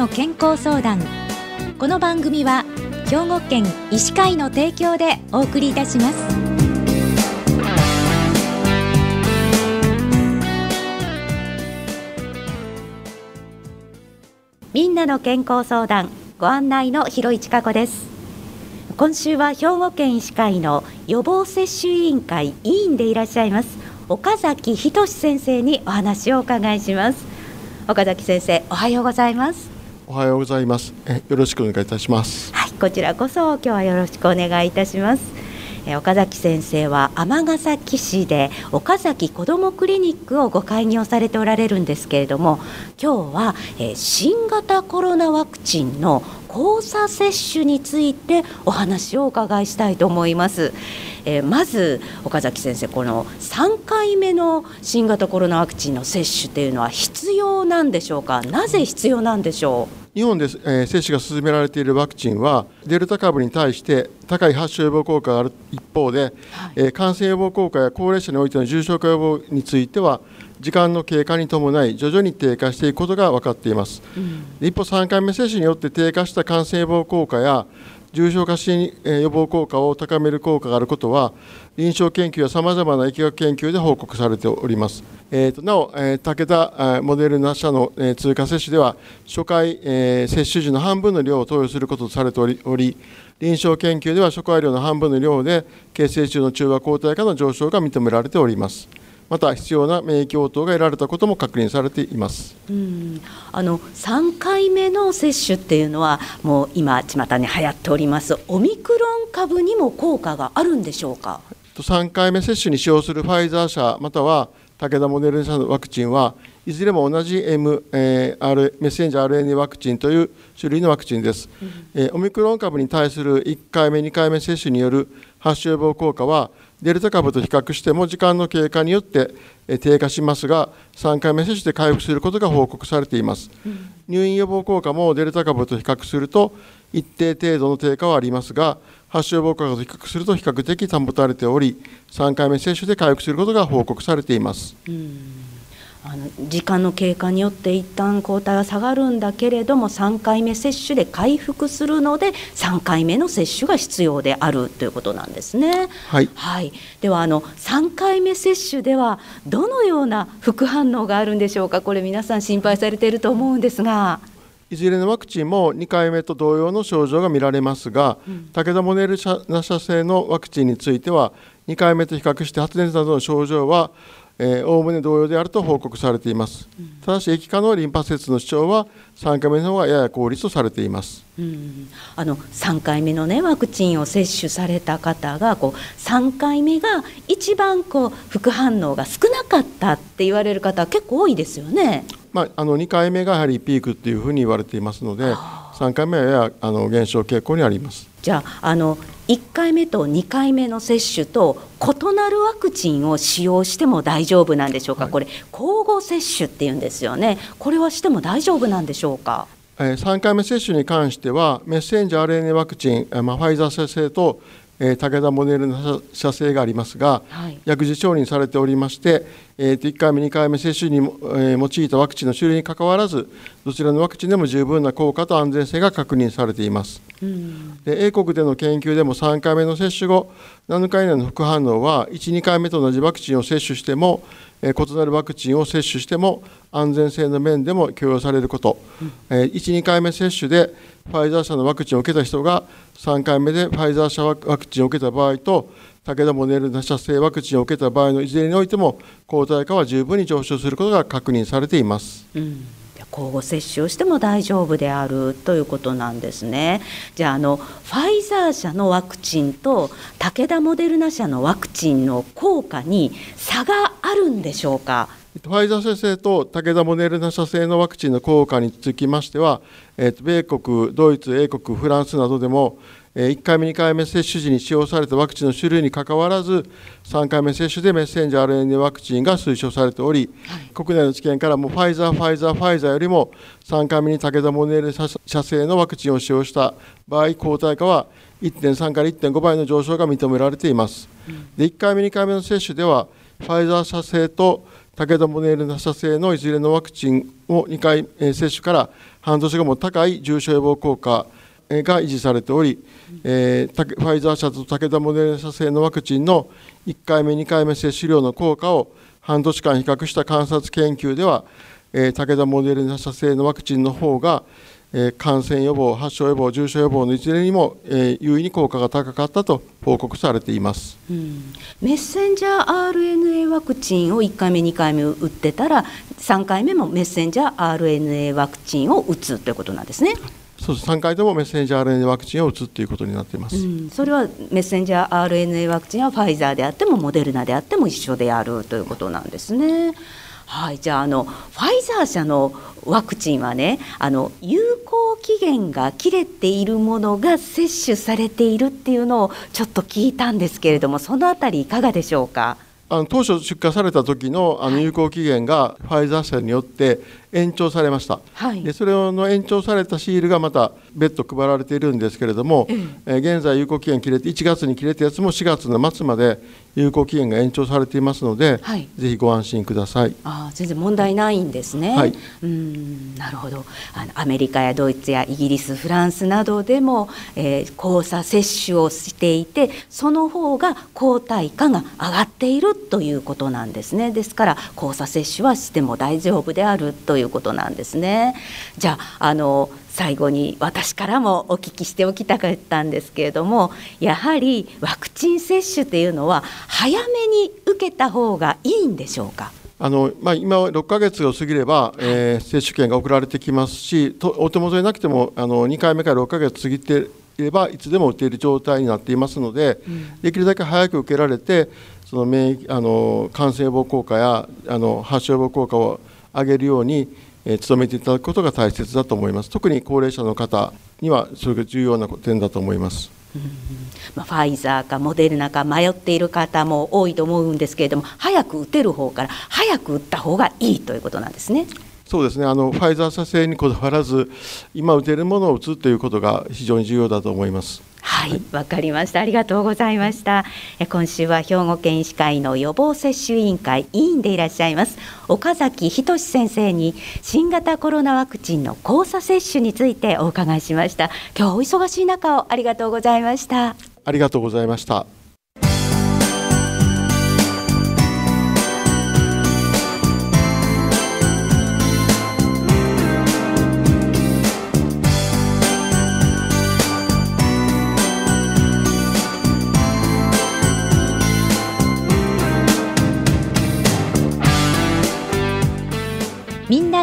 の健康相談。この番組は兵庫県医師会の提供でお送りいたします。みんなの健康相談、ご案内の広井千佳子です。今週は兵庫県医師会の予防接種委員会委員でいらっしゃいます岡崎仁先生にお話をお伺いします。岡崎先生、おはようございます。おはようございます。よろしくお願いいたします。はい、こちらこそ今日はよろしくお願いいたします。岡崎先生は尼崎市で岡崎子どもクリニックをご開業されておられるんですけれども、今日は新型コロナワクチンの交差接種についてお話をお伺いしたいと思います。まず岡崎先生、この3回目の新型コロナワクチンの接種というのは必要なんでしょうか。なぜ必要なんでしょう。日本で接種が進められているワクチンはデルタ株に対して高い発症予防効果がある一方で、感染予防効果や高齢者においての重症化予防については時間の経過に伴い徐々に低下していくことが分かっています。一方、3回目接種によって低下した感染予防効果や重症化予防効果を高める効果があることは臨床研究やさまざまな疫学研究で報告されております。なお、武田モデルナ社の追加接種では初回接種時の半分の量を投与することとされており、臨床研究では初回量の半分の量で血清中の中和抗体価の上昇が認められております。また必要な免疫応答が得られたことも確認されています。3回目の接種っていうのはもう今巷に流行っておりますオミクロン株にも効果があるんでしょうか。3回目接種に使用するファイザー社または武田モデルナ社のワクチンはいずれも同じ メッセンジャー RNA ワクチンという種類のワクチンです。オミクロン株に対する1回目2回目接種による発症予防効果はデルタ株と比較しても時間の経過によって低下しますが、3回目接種で回復することが報告されています。入院予防効果もデルタ株と比較すると一定程度の低下はありますが、発症予防効果と比較すると比較的保たれており、3回目接種で回復することが報告されています。時間の経過によって一旦抗体は下がるんだけれども、3回目接種で回復するので3回目の接種が必要であるということなんですね。はい、では3回目接種ではどのような副反応があるんでしょうか。これ皆さん心配されていると思うんですが、いずれのワクチンも2回目と同様の症状が見られますが、武田モデルナ社製のワクチンについては2回目と比較して発熱などの症状はおおむね同様であると報告されています。ただし液化のリンパ節の主張は3回目の方がやや効率とされています。3回目の、ワクチンを接種された方が3回目が一番副反応が少なかったって言われる方結構多いですよね。2回目がやはりピークというふうに言われていますので、3回目はやや減少傾向にあります。じゃあ1回目と2回目の接種と異なるワクチンを使用しても大丈夫なんでしょうか。これ交互接種っていうんですよね。これはしても大丈夫なんでしょうか。3回目接種に関してはメッセンジャー RNA ワクチン、ファイザー社製と武田モデルナ社製がありますが、薬事承認されておりまして、1回目2回目接種に用いたワクチンの種類にかかわらずどちらのワクチンでも十分な効果と安全性が確認されています。で、英国での研究でも3回目の接種後7日以内の副反応は 1,2 回目と同じワクチンを接種しても異なるワクチンを接種しても安全性の面でも許容されること、1、2回目接種でファイザー社のワクチンを受けた人が3回目でファイザー社ワクチンを受けた場合と武田モデルナ社製ワクチンを受けた場合のいずれにおいても抗体価は十分に上昇することが確認されています。交互接種をしても大丈夫であるということなんですね。じゃあファイザー社のワクチンと武田モデルナ社のワクチンの効果に差があるんでしょうか。ファイザー社製と武田モデルナ社製のワクチンの効果につきましては、米国、ドイツ、英国、フランスなどでも1回目2回目接種時に使用されたワクチンの種類にかかわらず3回目接種でメッセンジャー RNA ワクチンが推奨されており、国内の知見からもファイザーよりも3回目に武田モデルナ社製のワクチンを使用した場合抗体価は 1.3 から 1.5 倍の上昇が認められています。で、1回目2回目の接種ではファイザー社製と武田モデルナ社製のいずれのワクチンを2回接種から半年後も高い重症予防効果が維持されており、ファイザー社と武田モデルナ社製のワクチンの1回目、2回目接種量の効果を半年間比較した観察研究では、武田モデルナ社製のワクチンの方が、感染予防、発症予防、重症予防のいずれにも、有意に効果が高かったと報告されています、メッセンジャー RNA ワクチンを1回目、2回目打ってたら、3回目もメッセンジャー RNA ワクチンを打つということなんですね。そうです。3回ともメッセンジャー RNA ワクチンを打つということになっています、それはメッセンジャー RNA ワクチンはファイザーであってもモデルナであっても一緒であるということなんですね。はい、じゃあ、ファイザー社のワクチンはね、有効期限が切れているものが接種されているっていうのをちょっと聞いたんですけれども、そのあたりいかがでしょうか。当初出荷された時の有効期限がファイザー社によって延長されました、でそれの延長されたシールがまた別途配られているんですけれども、現在有効期限切れて1月に切れたやつも4月の末まで有効期限が延長されていますので、ぜひご安心ください。全然問題ないんですね、なるほど。アメリカやドイツやイギリス、フランスなどでも、交差接種をしていて、その方が抗体価が上がっているということなんですね。ですから交差接種はしても大丈夫であるということなんですね。じゃあ、最後に私からもお聞きしておきたかったんですけれども、やはりワクチン接種というのは早めに受けた方がいいんでしょうか。今6ヶ月を過ぎれば、接種券が送られてきますし、お手元になくても2回目から6ヶ月過ぎていればいつでも打てる状態になっていますので、できるだけ早く受けられて、その感染予防効果や発症予防効果を上げるように努めていただくことが大切だと思います。特に高齢者の方にはそれが重要な点だと思います、ファイザーかモデルナか迷っている方も多いと思うんですけれども、早く打てる方から早く打った方がいいということなんですね。そうですね。ファイザー社製にこだわらず、今打てるものを打つということが非常に重要だと思います。はい、わかりました。ありがとうございました。今週は兵庫県医師会の予防接種委員会委員でいらっしゃいます岡崎仁先生に新型コロナワクチンの交差接種についてお伺いしました。今日はお忙しい中ありがとうございました。ありがとうございました。みんな